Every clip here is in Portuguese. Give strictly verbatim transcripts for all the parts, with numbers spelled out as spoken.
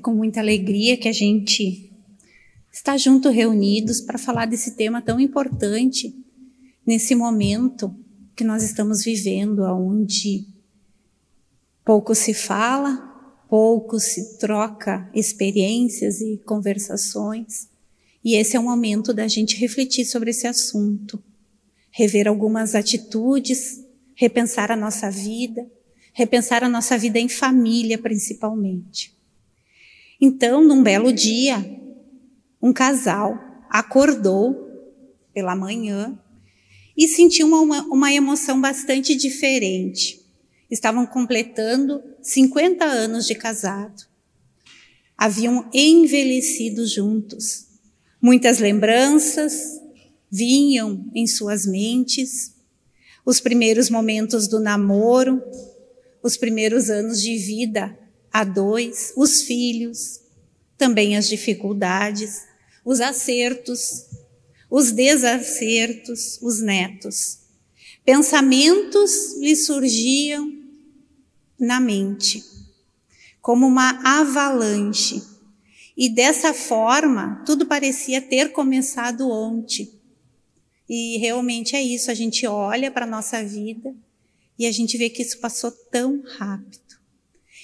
com muita alegria que a gente está junto, reunidos, para falar desse tema tão importante nesse momento que nós estamos vivendo, onde pouco se fala, pouco se troca experiências e conversações. E esse é o momento da gente refletir sobre esse assunto, rever algumas atitudes, repensar a nossa vida, repensar a nossa vida em família, principalmente. Então, num belo dia, um casal acordou pela manhã e sentiu uma, uma emoção bastante diferente. Estavam completando cinquenta anos de casado. Haviam envelhecido juntos. Muitas lembranças vinham em suas mentes. Os primeiros momentos do namoro, os primeiros anos de vida a dois, os filhos, também as dificuldades, os acertos, os desacertos, os netos. Pensamentos lhe surgiam na mente, como uma avalanche. E dessa forma, tudo parecia ter começado ontem. E realmente é isso, a gente olha para a nossa vida e a gente vê que isso passou tão rápido.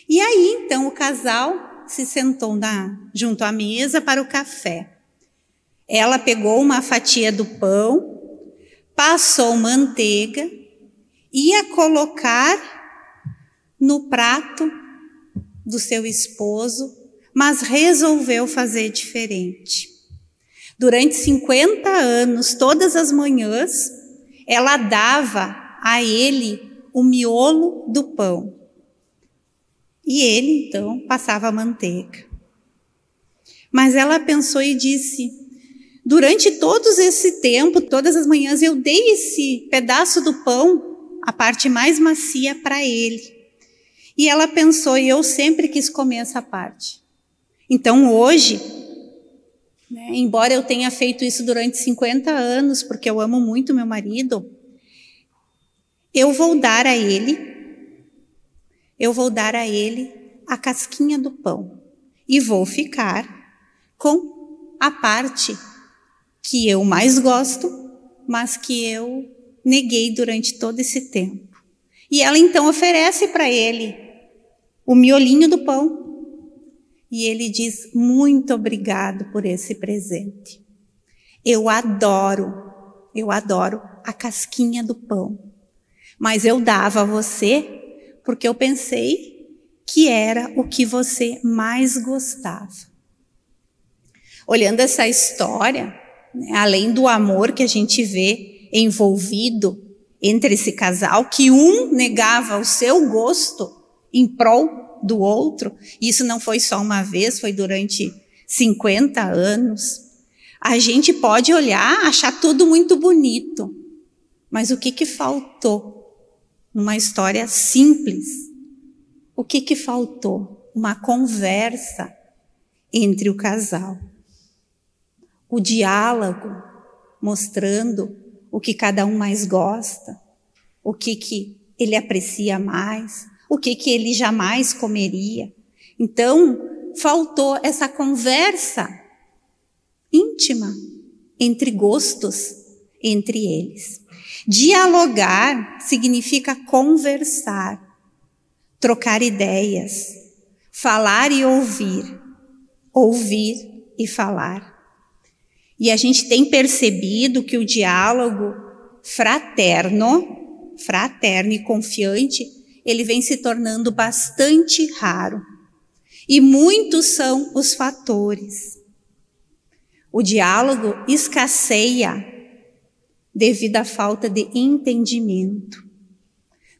E aí, então, o casal se sentou na, junto à mesa para o café. Ela pegou uma fatia do pão, passou manteiga, ia colocar no prato do seu esposo, mas resolveu fazer diferente. Durante cinquenta anos, todas as manhãs, ela dava a ele o miolo do pão. E ele, então, passava a manteiga. Mas ela pensou e disse, durante todo esse tempo, todas as manhãs, eu dei esse pedaço do pão, a parte mais macia, para ele. E ela pensou, e eu sempre quis comer essa parte. Então, hoje, né, embora eu tenha feito isso durante cinquenta anos, porque eu amo muito meu marido, eu vou dar a ele, eu vou dar a ele a casquinha do pão e vou ficar com a parte que eu mais gosto, mas que eu neguei durante todo esse tempo. E ela então oferece para ele o miolinho do pão. E ele diz, muito obrigado por esse presente. Eu adoro, eu adoro a casquinha do pão. Mas eu dava a você porque eu pensei que era o que você mais gostava. Olhando essa história, né, além do amor que a gente vê envolvido entre esse casal, que um negava o seu gosto em prol do outro, isso não foi só uma vez, foi durante cinquenta anos, a gente pode olhar, achar tudo muito bonito, mas o que que faltou? Uma história simples. O que que faltou? Uma conversa entre o casal. O diálogo, mostrando o que cada um mais gosta, o que que ele aprecia mais, o que que ele jamais comeria. Então, faltou essa conversa íntima entre gostos, entre eles. Dialogar significa conversar, trocar ideias, falar e ouvir, ouvir e falar. E a gente tem percebido que o diálogo fraterno, fraterno e confiante, ele vem se tornando bastante raro. E muitos são os fatores. O diálogo escasseia devido à falta de entendimento.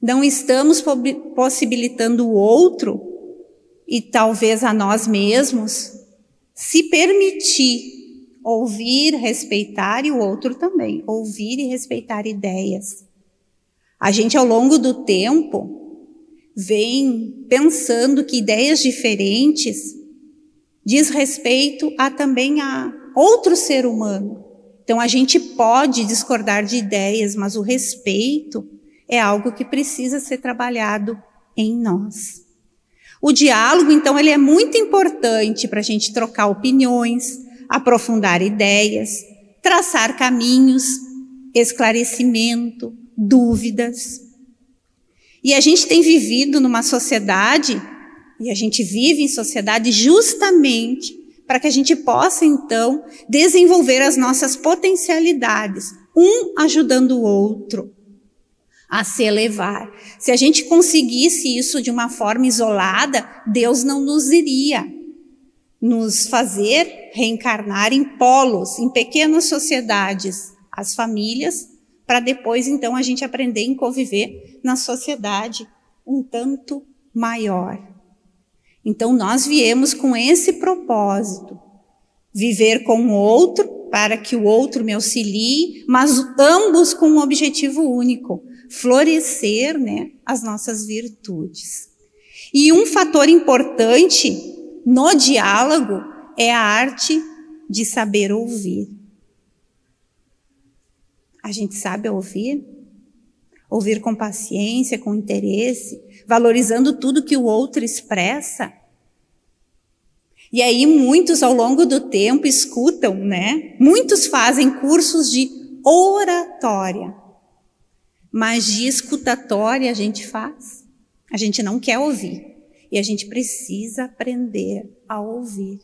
Não estamos possibilitando o outro e talvez a nós mesmos se permitir ouvir, respeitar e o outro também, ouvir e respeitar ideias. A gente, ao longo do tempo, vem pensando que ideias diferentes diz respeito a também a outro ser humano. Então, a gente pode discordar de ideias, mas o respeito é algo que precisa ser trabalhado em nós. O diálogo, então, ele é muito importante para a gente trocar opiniões, aprofundar ideias, traçar caminhos, esclarecimento, dúvidas. E a gente tem vivido numa sociedade, e a gente vive em sociedade justamente para que a gente possa, então, desenvolver as nossas potencialidades, um ajudando o outro a se elevar. Se a gente conseguisse isso de uma forma isolada, Deus não nos iria nos fazer reencarnar em polos, em pequenas sociedades, as famílias, para depois, então, a gente aprender a conviver na sociedade um tanto maior. Então, nós viemos com esse propósito, viver com o outro, para que o outro me auxilie, mas ambos com um objetivo único, florescer, né, as nossas virtudes. E um fator importante no diálogo é a arte de saber ouvir. A gente sabe ouvir? Ouvir com paciência, com interesse, valorizando tudo que o outro expressa. E aí muitos ao longo do tempo escutam, né? Muitos fazem cursos de oratória, mas de escutatória a gente faz. A gente não quer ouvir e a gente precisa aprender a ouvir.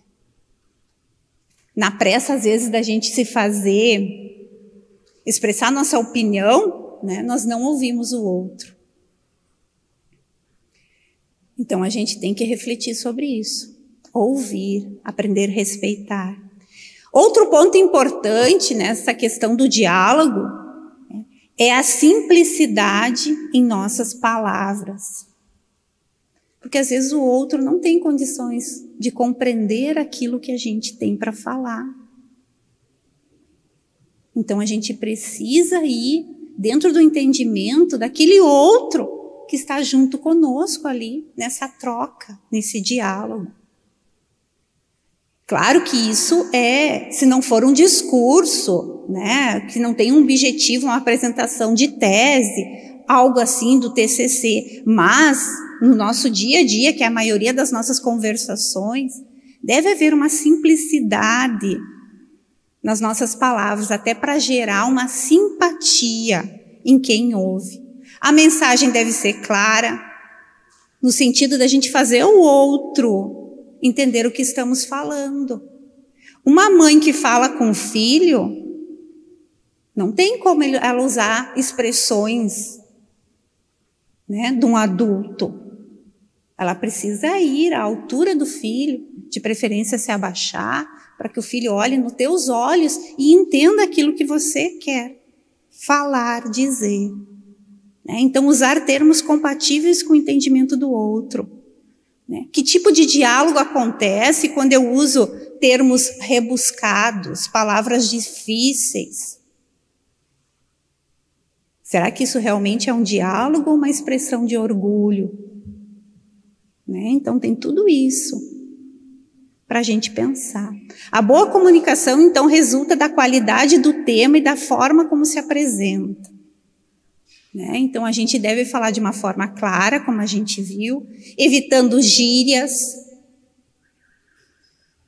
Na pressa, às vezes, da gente se fazer, expressar nossa opinião, né? Nós não ouvimos o outro. Então a gente tem que refletir sobre isso. Ouvir, aprender a respeitar. Outro ponto importante nessa questão do diálogo é a simplicidade em nossas palavras. Porque às vezes o outro não tem condições de compreender aquilo que a gente tem para falar. Então a gente precisa ir dentro do entendimento daquele outro que está junto conosco ali, nessa troca, nesse diálogo. Claro que isso é, se não for um discurso, né, que não tem um objetivo, uma apresentação de tese, algo assim do T C C, mas no nosso dia a dia, que é a maioria das nossas conversações, deve haver uma simplicidade nas nossas palavras, até para gerar uma simpatia em quem ouve. A mensagem deve ser clara, no sentido da gente fazer o outro entender o que estamos falando. Uma mãe que fala com o filho, não tem como ela usar expressões, né, de um adulto. Ela precisa ir à altura do filho, de preferência se abaixar, para que o filho olhe nos teus olhos e entenda aquilo que você quer falar, dizer. Né? Então, usar termos compatíveis com o entendimento do outro. Que tipo de diálogo acontece quando eu uso termos rebuscados, palavras difíceis? Será que isso realmente é um diálogo ou uma expressão de orgulho? Né? Então tem tudo isso para a gente pensar. A boa comunicação, então, resulta da qualidade do tema e da forma como se apresenta. Né? Então, a gente deve falar de uma forma clara, como a gente viu, evitando gírias.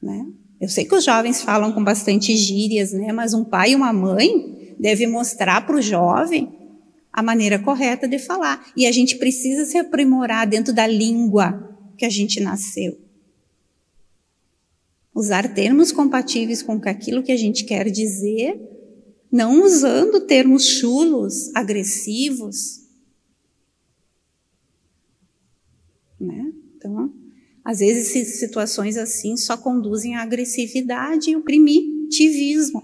Né? Eu sei que os jovens falam com bastante gírias, né? Mas um pai e uma mãe devem mostrar para o jovem a maneira correta de falar. E a gente precisa se aprimorar dentro da língua que a gente nasceu. Usar termos compatíveis com aquilo que a gente quer dizer, não usando termos chulos, agressivos. Né? Então, às vezes, situações assim só conduzem à agressividade e ao primitivismo.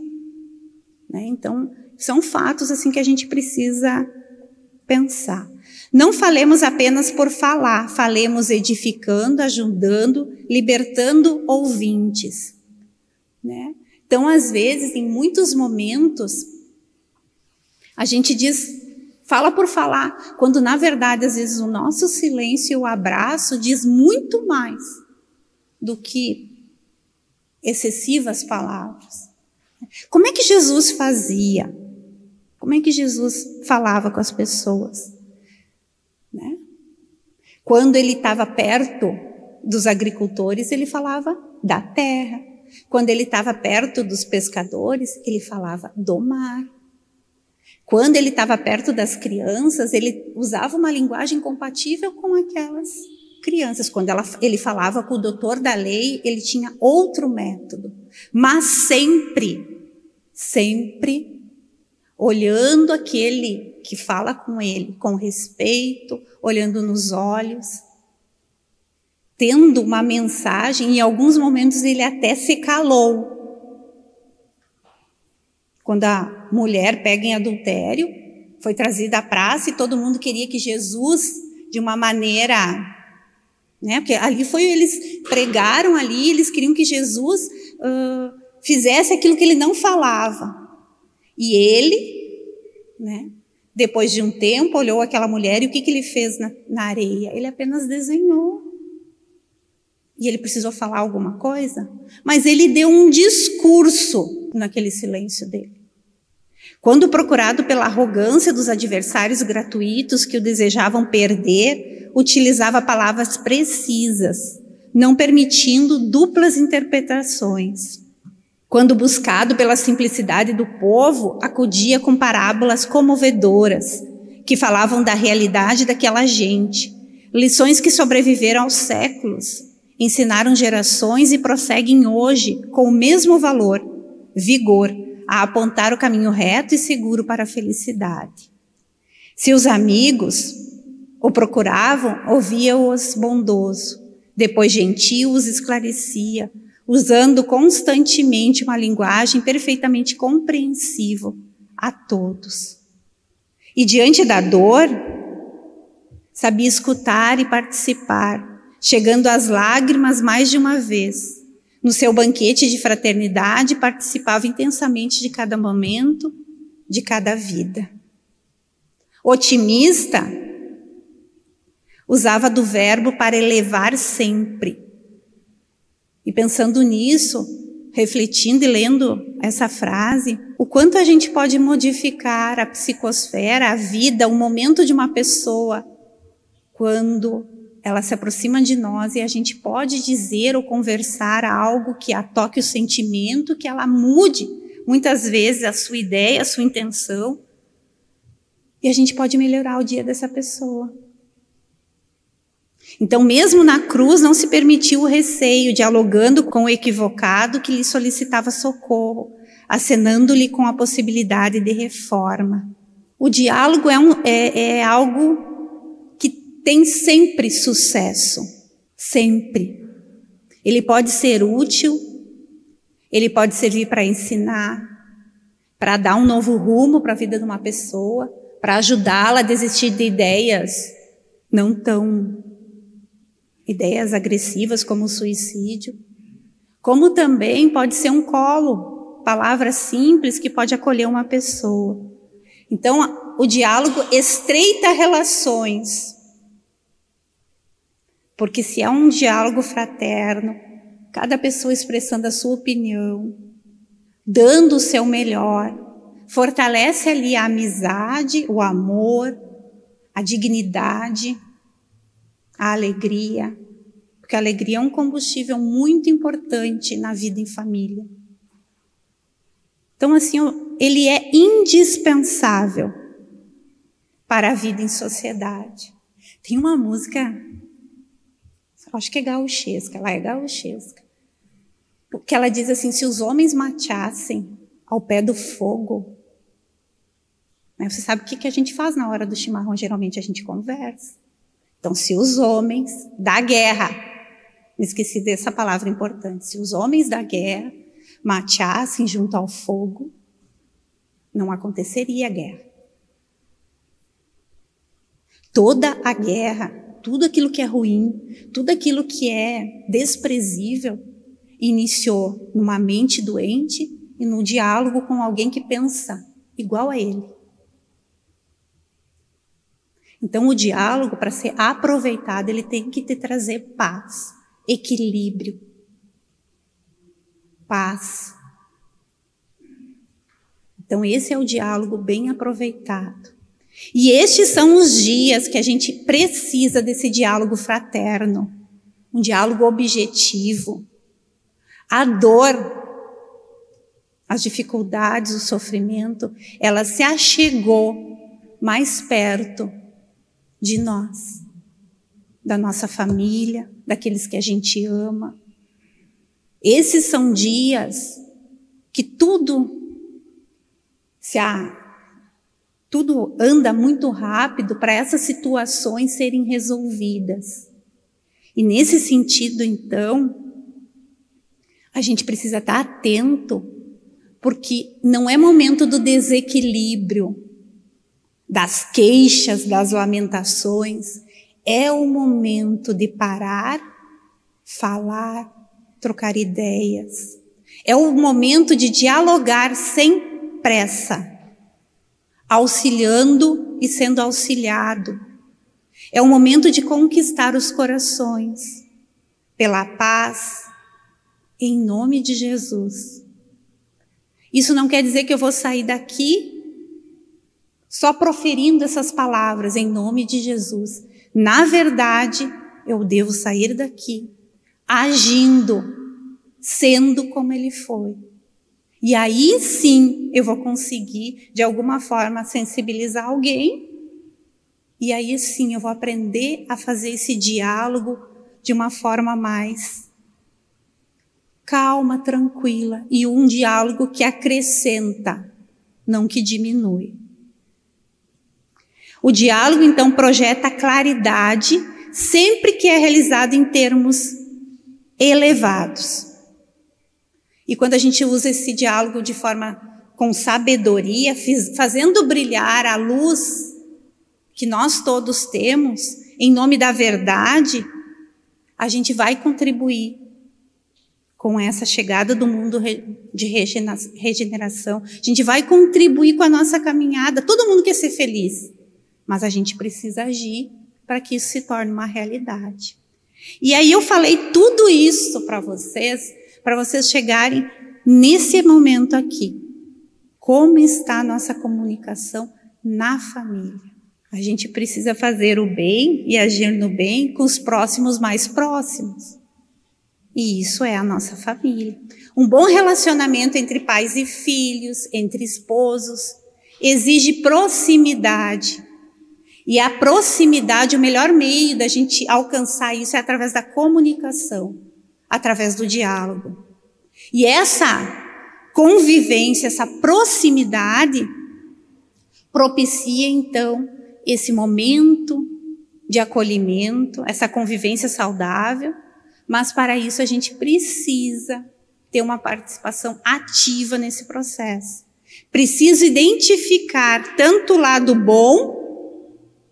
Né? Então, são fatos assim que a gente precisa pensar. Não falemos apenas por falar, falemos edificando, ajudando, libertando ouvintes. Né? Então, às vezes, em muitos momentos, a gente diz, fala por falar, quando, na verdade, às vezes, o nosso silêncio e o abraço diz muito mais do que excessivas palavras. Como é que Jesus fazia? Como é que Jesus falava com as pessoas? Né? Quando ele estava perto dos agricultores, ele falava da terra. Quando ele estava perto dos pescadores, ele falava do mar. Quando ele estava perto das crianças, ele usava uma linguagem compatível com aquelas crianças. Quando ela, ele falava com o doutor da lei, ele tinha outro método. Mas sempre, sempre olhando aquele que fala com ele, com respeito, olhando nos olhos, tendo uma mensagem. Em alguns momentos ele até se calou. Quando a mulher pega em adultério, foi trazida à praça e todo mundo queria que Jesus, de uma maneira... né? Porque ali foi, eles pregaram ali, eles queriam que Jesus uh, fizesse aquilo que ele não falava. E ele, né, depois de um tempo, olhou aquela mulher e o que, que ele fez na, na areia? Ele apenas desenhou. E ele precisou falar alguma coisa, mas ele deu um discurso naquele silêncio dele. Quando procurado pela arrogância dos adversários gratuitos que o desejavam perder, utilizava palavras precisas, não permitindo duplas interpretações. Quando buscado pela simplicidade do povo, acudia com parábolas comovedoras, que falavam da realidade daquela gente, lições que sobreviveram aos séculos, ensinaram gerações e prosseguem hoje com o mesmo valor, vigor, a apontar o caminho reto e seguro para a felicidade. Se os amigos o procuravam, ouvia-os bondoso, depois gentil os esclarecia, usando constantemente uma linguagem perfeitamente compreensível a todos. E diante da dor, sabia escutar e participar, chegando às lágrimas mais de uma vez. No seu banquete de fraternidade, participava intensamente de cada momento, de cada vida. Otimista, usava do verbo para elevar sempre. E pensando nisso, refletindo e lendo essa frase, o quanto a gente pode modificar a psicosfera, a vida, o momento de uma pessoa, quando ela se aproxima de nós e a gente pode dizer ou conversar algo que a toque o sentimento, que ela mude, muitas vezes, a sua ideia, a sua intenção. E a gente pode melhorar o dia dessa pessoa. Então, mesmo na cruz, não se permitiu o receio, dialogando com o equivocado que lhe solicitava socorro, acenando-lhe com a possibilidade de reforma. O diálogo é, um, é, é algo... tem sempre sucesso, sempre. Ele pode ser útil, ele pode servir para ensinar, para dar um novo rumo para a vida de uma pessoa, para ajudá-la a desistir de ideias não tão ideias agressivas como o suicídio. Como também pode ser um colo, palavras simples que pode acolher uma pessoa. Então, o diálogo estreita relações. Porque se é um diálogo fraterno, cada pessoa expressando a sua opinião, dando o seu melhor, fortalece ali a amizade, o amor, a dignidade, a alegria. Porque a alegria é um combustível muito importante na vida em família. Então, assim, ele é indispensável para a vida em sociedade. Tem uma música... acho que é gaúchesca, ela é gaúchesca, porque ela diz assim, se os homens mateassem ao pé do fogo, né, você sabe o que, que a gente faz na hora do chimarrão, geralmente a gente conversa. Então, se os homens da guerra, me esqueci dessa palavra importante, se os homens da guerra mateassem junto ao fogo, não aconteceria a guerra. Toda a guerra, tudo aquilo que é ruim, tudo aquilo que é desprezível, iniciou numa mente doente e no diálogo com alguém que pensa igual a ele. Então, o diálogo, para ser aproveitado, ele tem que te trazer paz, equilíbrio, paz. Então, esse é o diálogo bem aproveitado. E estes são os dias que a gente precisa desse diálogo fraterno, um diálogo objetivo. A dor, as dificuldades, o sofrimento, ela se achegou mais perto de nós, da nossa família, daqueles que a gente ama. Esses são dias que tudo, se a, tudo anda muito rápido para essas situações serem resolvidas. E nesse sentido, então, a gente precisa estar atento, porque não é momento do desequilíbrio, das queixas, das lamentações. É o momento de parar, falar, trocar ideias. É o momento de dialogar sem pressa, auxiliando e sendo auxiliado. É o momento de conquistar os corações pela paz, em nome de Jesus. Isso não quer dizer que eu vou sair daqui só proferindo essas palavras em nome de Jesus. Na verdade, eu devo sair daqui agindo, sendo como ele foi. E aí sim eu vou conseguir, de alguma forma, sensibilizar alguém. E aí sim eu vou aprender a fazer esse diálogo de uma forma mais calma, tranquila, e um diálogo que acrescenta, não que diminui. O diálogo, então, projeta claridade, sempre que é realizado em termos elevados. E quando a gente usa esse diálogo de forma com sabedoria, fazendo brilhar a luz que nós todos temos, em nome da verdade, a gente vai contribuir com essa chegada do mundo de regeneração. A gente vai contribuir com a nossa caminhada. Todo mundo quer ser feliz, mas a gente precisa agir para que isso se torne uma realidade. E aí eu falei tudo isso para vocês, para vocês chegarem nesse momento aqui. Como está a nossa comunicação na família? A gente precisa fazer o bem e agir no bem com os próximos mais próximos. E isso é a nossa família. Um bom relacionamento entre pais e filhos, entre esposos, exige proximidade. E a proximidade, o melhor meio da gente alcançar isso é através da comunicação, através do diálogo. E essa convivência, essa proximidade, propicia então esse momento de acolhimento, essa convivência saudável. Mas para isso a gente precisa ter uma participação ativa nesse processo. Preciso identificar tanto o lado bom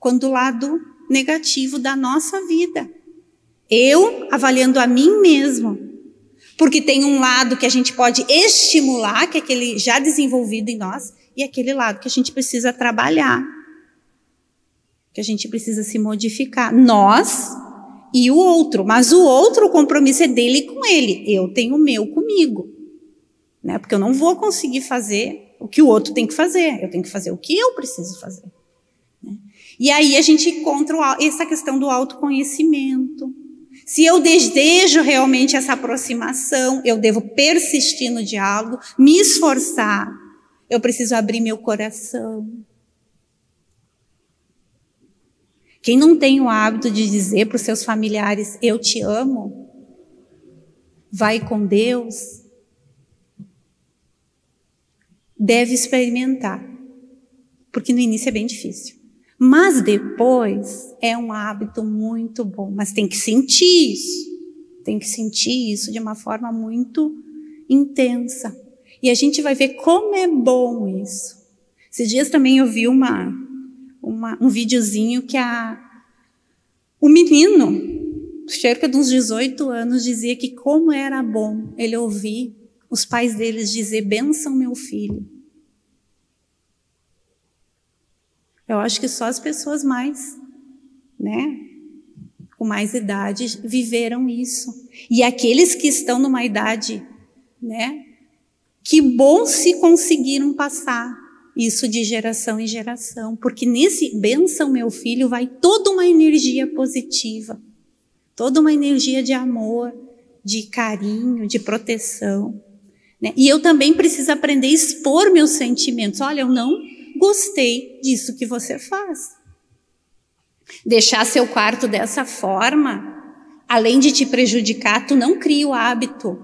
quanto o lado negativo da nossa vida. Eu avaliando a mim mesmo. Porque tem um lado que a gente pode estimular, que é aquele já desenvolvido em nós, e aquele lado que a gente precisa trabalhar, que a gente precisa se modificar. Nós e o outro, mas o outro, o compromisso é dele com ele. Eu tenho o meu comigo, né? Porque eu não vou conseguir fazer o que o outro tem que fazer, eu tenho que fazer o que eu preciso fazer, né? E aí a gente encontra essa questão do autoconhecimento. Se eu desejo realmente essa aproximação, eu devo persistir no diálogo, me esforçar, eu preciso abrir meu coração. Quem não tem o hábito de dizer para os seus familiares, eu te amo, vai com Deus, deve experimentar, porque no início é bem difícil. Mas depois é um hábito muito bom, mas tem que sentir isso, tem que sentir isso de uma forma muito intensa. E a gente vai ver como é bom isso. Esses dias também eu vi uma... Uma, um videozinho que a, o menino, cerca de uns dezoito anos, dizia que como era bom ele ouvir os pais deles dizer benção meu filho. Eu acho que só as pessoas mais, né, com mais idade viveram isso. E aqueles que estão numa idade, né, que bom se conseguiram passar isso de geração em geração, porque nesse bênção, meu filho, vai toda uma energia positiva, toda uma energia de amor, de carinho, de proteção, né? E eu também preciso aprender a expor meus sentimentos. Olha, eu não gostei disso que você faz. Deixar seu quarto dessa forma, além de te prejudicar, tu não cria o hábito.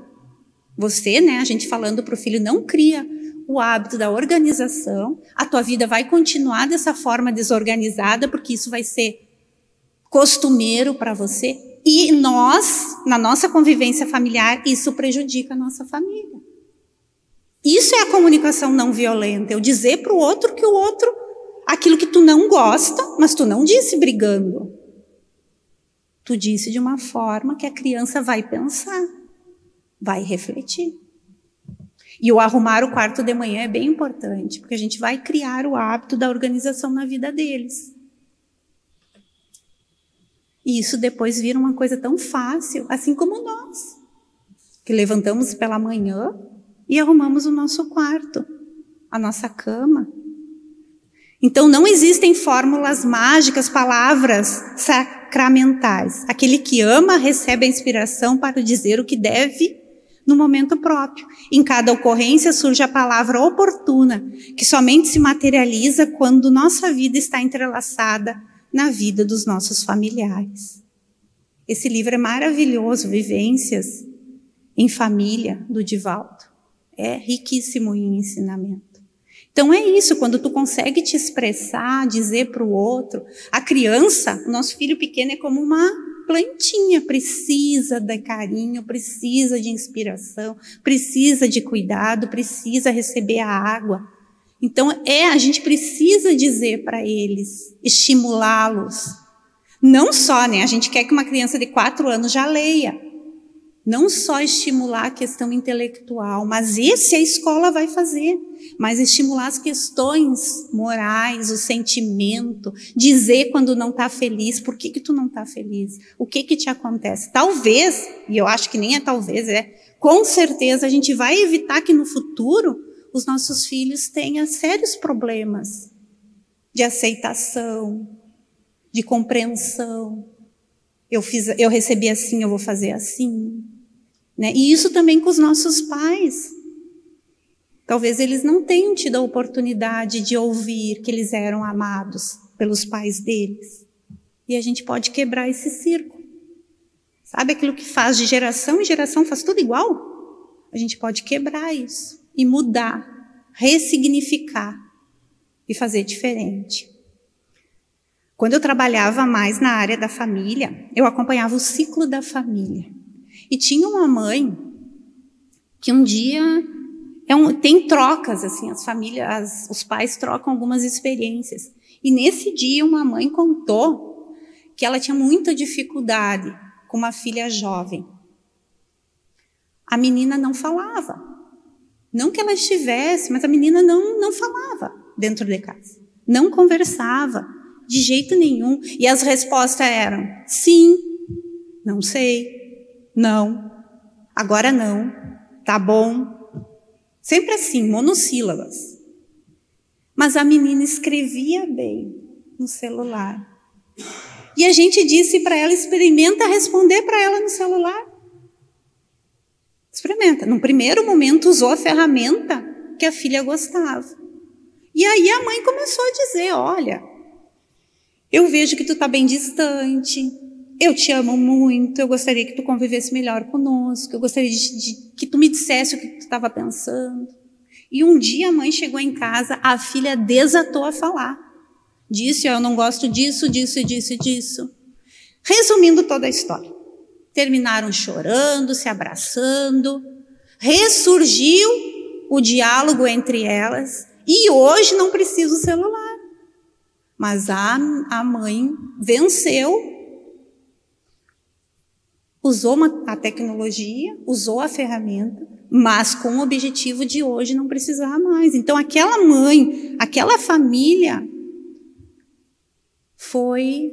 Você, né, a gente falando para o filho, não cria o hábito da organização. A tua vida vai continuar dessa forma desorganizada, porque isso vai ser costumeiro para você. E nós, na nossa convivência familiar, isso prejudica a nossa família. Isso é a comunicação não violenta. Eu dizer para o outro que o outro, aquilo que tu não gosta, mas tu não disse brigando. Tu disse de uma forma que a criança vai pensar, vai refletir. E o arrumar o quarto de manhã é bem importante, porque a gente vai criar o hábito da organização na vida deles. E isso depois vira uma coisa tão fácil, assim como nós, que levantamos pela manhã e arrumamos o nosso quarto, a nossa cama. Então não existem fórmulas mágicas, palavras sacramentais. Aquele que ama recebe a inspiração para dizer o que deve no momento próprio. Em cada ocorrência surge a palavra oportuna, que somente se materializa quando nossa vida está entrelaçada na vida dos nossos familiares. Esse livro é maravilhoso, Vivências em Família, do Divaldo. É riquíssimo em ensinamento. Então é isso, quando tu consegue te expressar, dizer para o outro, a criança, o nosso filho pequeno é como uma plantinha, precisa de carinho, precisa de inspiração, precisa de cuidado, precisa receber a água. Então, é, a gente precisa dizer para eles, estimulá-los. Não só, né? A gente quer que uma criança de quatro anos já leia. Não só estimular a questão intelectual, mas esse a escola vai fazer. Mas estimular as questões morais, o sentimento, dizer quando não está feliz, por que que tu não está feliz, o que que te acontece. Talvez, e eu acho que nem é talvez, é, com certeza a gente vai evitar que no futuro os nossos filhos tenham sérios problemas de aceitação, de compreensão. Eu fiz, eu recebi assim, eu vou fazer assim, né? E isso também com os nossos pais. Talvez eles não tenham tido a oportunidade de ouvir que eles eram amados pelos pais deles. E a gente pode quebrar esse círculo. Sabe aquilo que faz de geração em geração, faz tudo igual? A gente pode quebrar isso e mudar, ressignificar e fazer diferente. Quando eu trabalhava mais na área da família, eu acompanhava o ciclo da família. E tinha uma mãe que um dia é um, tem trocas, assim, as famílias, as, os pais trocam algumas experiências. E nesse dia uma mãe contou que ela tinha muita dificuldade com uma filha jovem. A menina não falava. Não que ela estivesse, mas a menina não, não falava dentro de casa. Não conversava de jeito nenhum. E as respostas eram sim, não sei, não, agora não, tá bom. Sempre assim, monossílabas. Mas a menina escrevia bem no celular. E a gente disse para ela, experimenta responder para ela no celular. Experimenta. No primeiro momento usou a ferramenta que a filha gostava. E aí a mãe começou a dizer, olha, eu vejo que tu tá bem distante, eu te amo muito, eu gostaria que tu convivesse melhor conosco, eu gostaria de, de, que tu me dissesse o que tu estava pensando. E um dia a mãe chegou em casa, a filha desatou a falar. Disse, eu não gosto disso, disso, disso, disso. Resumindo toda a história. Terminaram chorando, se abraçando, ressurgiu o diálogo entre elas e hoje não precisa o celular. Mas a, a mãe venceu, usou uma, a tecnologia, usou a ferramenta, mas com o objetivo de hoje não precisar mais. Então aquela mãe, aquela família foi...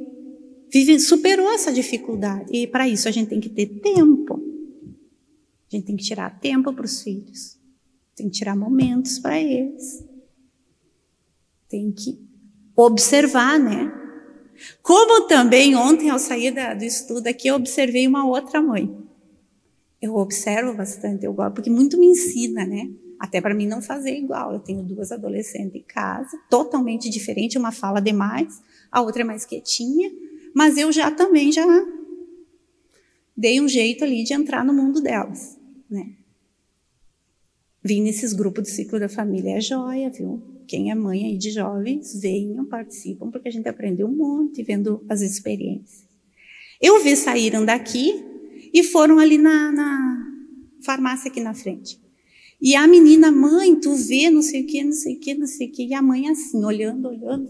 superou essa dificuldade. E para isso a gente tem que ter tempo. A gente tem que tirar tempo para os filhos. Tem que tirar momentos para eles. Tem que observar, né? Como também ontem, ao sair da, do estudo aqui, eu observei uma outra mãe. Eu observo bastante, eu gosto, porque muito me ensina, né? Até para mim não fazer igual. Eu tenho duas adolescentes em casa, totalmente diferente, uma fala demais, a outra é mais quietinha, mas eu já também já dei um jeito ali de entrar no mundo delas, né? Vim nesses grupos do ciclo da família, é joia, viu? Quem é mãe aí de jovens, venham, participam, porque a gente aprendeu um monte vendo as experiências. Eu vi saíram daqui e foram ali na, na farmácia aqui na frente. E a menina, mãe, tu vê, não sei o quê, não sei o quê, não sei o quê. E a mãe assim, olhando, olhando,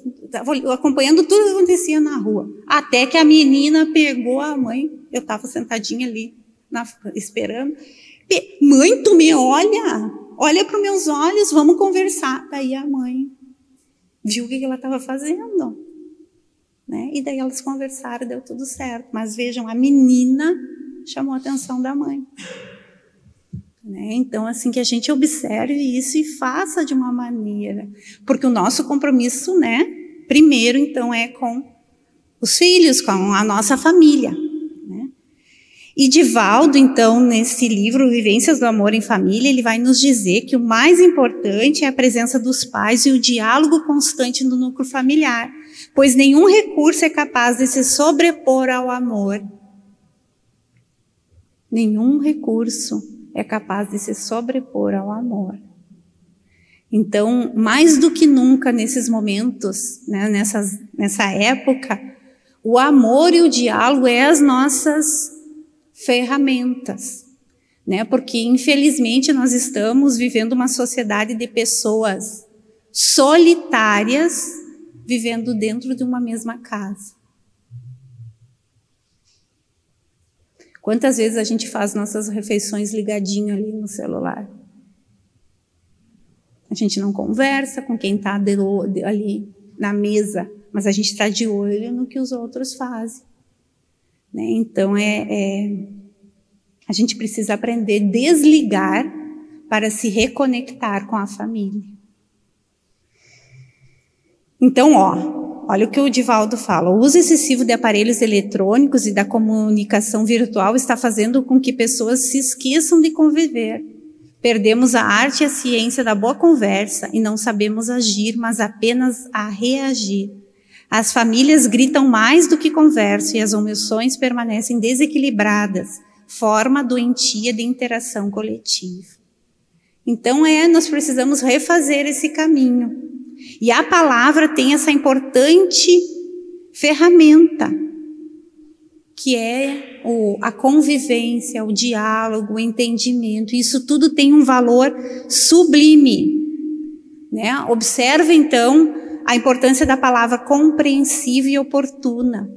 acompanhando tudo que acontecia na rua. Até que a menina pegou a mãe, eu estava sentadinha ali, na, esperando. Mãe, tu me olha... Olha para os meus olhos, vamos conversar. Daí a mãe viu o que ela estava fazendo, né? E daí elas conversaram, deu tudo certo. Mas vejam, a menina chamou a atenção da mãe, né? Então, assim, que a gente observe isso e faça de uma maneira. Porque o nosso compromisso, né? Primeiro, então, é com os filhos, com a nossa família. E Divaldo, então, nesse livro Vivências do Amor em Família, ele vai nos dizer que o mais importante é a presença dos pais e o diálogo constante no núcleo familiar, pois nenhum recurso é capaz de se sobrepor ao amor. Nenhum recurso é capaz de se sobrepor ao amor. Então, mais do que nunca nesses momentos, né, nessas, nessa época, o amor e o diálogo é as nossas ferramentas, né? Porque infelizmente nós estamos vivendo uma sociedade de pessoas solitárias vivendo dentro de uma mesma casa. Quantas vezes a gente faz nossas refeições ligadinho ali no celular? A gente não conversa com quem está ali na mesa, mas a gente está de olho no que os outros fazem. Né? Então, é, é, a gente precisa aprender a desligar para se reconectar com a família. Então, ó, olha o que o Divaldo fala. O uso excessivo de aparelhos eletrônicos e da comunicação virtual está fazendo com que pessoas se esqueçam de conviver. Perdemos a arte e a ciência da boa conversa e não sabemos agir, mas apenas a reagir. As famílias gritam mais do que conversam e as emoções permanecem desequilibradas, forma doentia de interação coletiva. Então, é, nós precisamos refazer esse caminho. E a palavra tem essa importante ferramenta, que é o, a convivência, o diálogo, o entendimento. Isso tudo tem um valor sublime, né? Observa, então, a importância da palavra compreensiva e oportuna,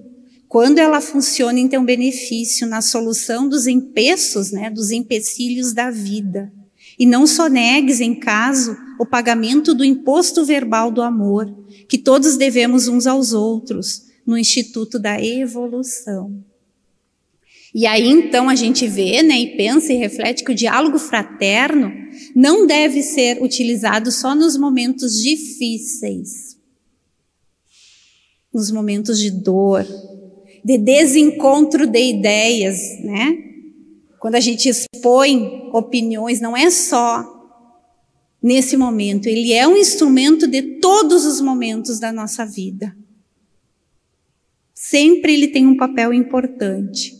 quando ela funciona em teu benefício, na solução dos empeços, né, dos empecilhos da vida. E não sonegues, em caso, o pagamento do imposto verbal do amor, que todos devemos uns aos outros, no Instituto da Evolução. E aí, então, a gente vê, né, e pensa e reflete que o diálogo fraterno não deve ser utilizado só nos momentos difíceis, nos momentos de dor, de desencontro de ideias, né? Quando a gente expõe opiniões, não é só nesse momento, ele é um instrumento de todos os momentos da nossa vida. Sempre ele tem um papel importante.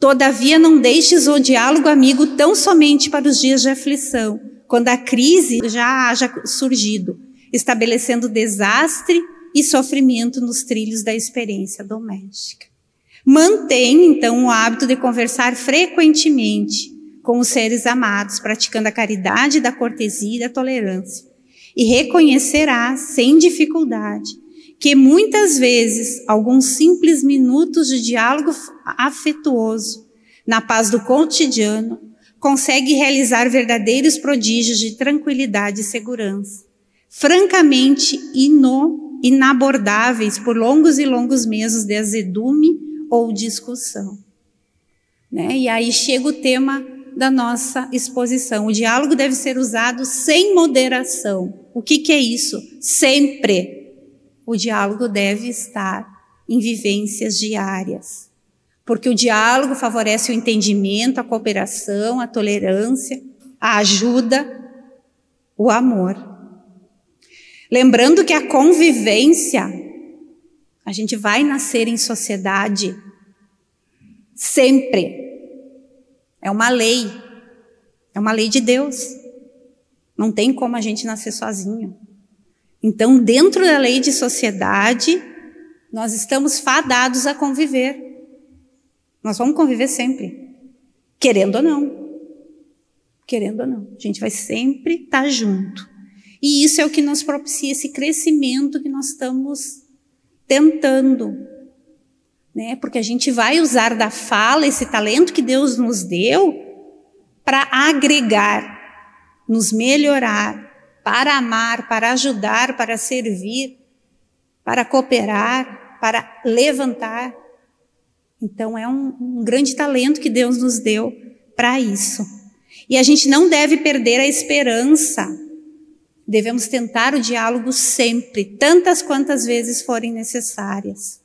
Todavia, não deixes o diálogo amigo tão somente para os dias de aflição, quando a crise já haja surgido, estabelecendo desastre e sofrimento nos trilhos da experiência doméstica. Mantém, então, o hábito de conversar frequentemente com os seres amados, praticando a caridade, da cortesia e da tolerância. E reconhecerá, sem dificuldade, que muitas vezes alguns simples minutos de diálogo afetuoso, na paz do cotidiano, consegue realizar verdadeiros prodígios de tranquilidade e segurança, francamente ino, inabordáveis por longos e longos meses de azedume ou discussão. Né? E aí chega o tema da nossa exposição. O diálogo deve ser usado sem moderação. O que que é isso? Sempre. O diálogo deve estar em vivências diárias, porque o diálogo favorece o entendimento, a cooperação, a tolerância, a ajuda, o amor. Lembrando que a convivência, a gente vai nascer em sociedade sempre. É uma lei, é uma lei de Deus. Não tem como a gente nascer sozinho. Então, dentro da lei de sociedade, nós estamos fadados a conviver. Nós vamos conviver sempre, querendo ou não. Querendo ou não, a gente vai sempre estar junto. E isso é o que nos propicia esse crescimento que nós estamos tentando, né? Porque a gente vai usar da fala esse talento que Deus nos deu para agregar, nos melhorar, para amar, para ajudar, para servir, para cooperar, para levantar. Então é um, um grande talento que Deus nos deu para isso. E a gente não deve perder a esperança. Devemos tentar o diálogo sempre, tantas quantas vezes forem necessárias.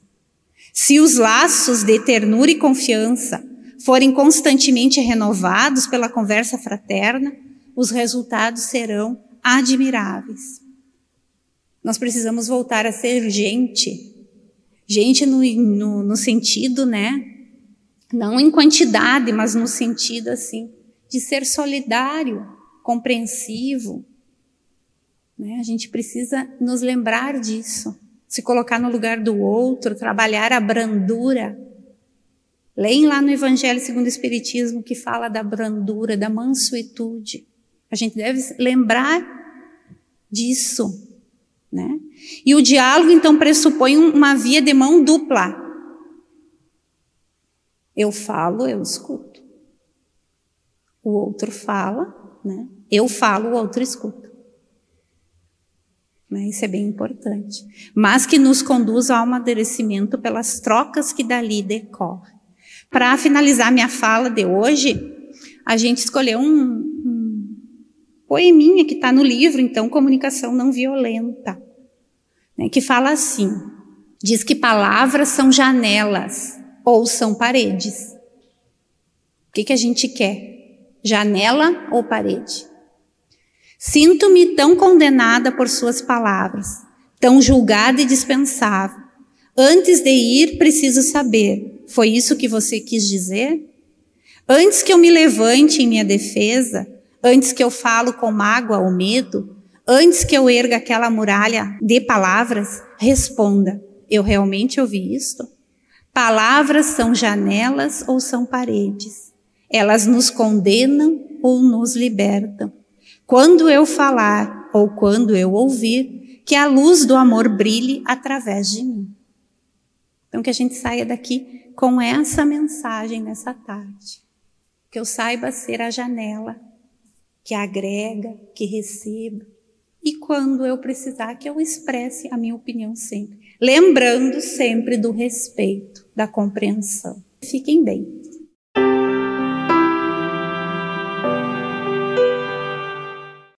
Se os laços de ternura e confiança forem constantemente renovados pela conversa fraterna, os resultados serão admiráveis. Nós precisamos voltar a ser gente. Gente no, no, no sentido, né? Não em quantidade, mas no sentido assim, de ser solidário, compreensivo, né? A gente precisa nos lembrar disso, se colocar no lugar do outro, trabalhar a brandura. Leem lá no Evangelho segundo o Espiritismo que fala da brandura, da mansuetude. A gente deve lembrar disso, né? E o diálogo, então, pressupõe uma via de mão dupla. Eu falo, eu escuto. O outro fala, né? Eu falo, o outro escuta. Né? Isso é bem importante. Mas que nos conduz ao amadurecimento pelas trocas que dali decorrem. Para finalizar minha fala de hoje, a gente escolheu um, um poeminha que está no livro, então, Comunicação Não Violenta, né? Que fala assim, diz que palavras são janelas ou são paredes. O que, que a gente quer? Janela ou parede? Sinto-me tão condenada por suas palavras, tão julgada e dispensável. Antes de ir, preciso saber, foi isso que você quis dizer? Antes que eu me levante em minha defesa, antes que eu falo com mágoa ou medo, antes que eu erga aquela muralha de palavras, responda, eu realmente ouvi isto? Palavras são janelas ou são paredes? Elas nos condenam ou nos libertam. Quando eu falar ou quando eu ouvir, que a luz do amor brilhe através de mim. Então que a gente saia daqui com essa mensagem nessa tarde. Que eu saiba ser a janela que agrega, que receba. E quando eu precisar, que eu expresse a minha opinião sempre. Lembrando sempre do respeito, da compreensão. Fiquem bem.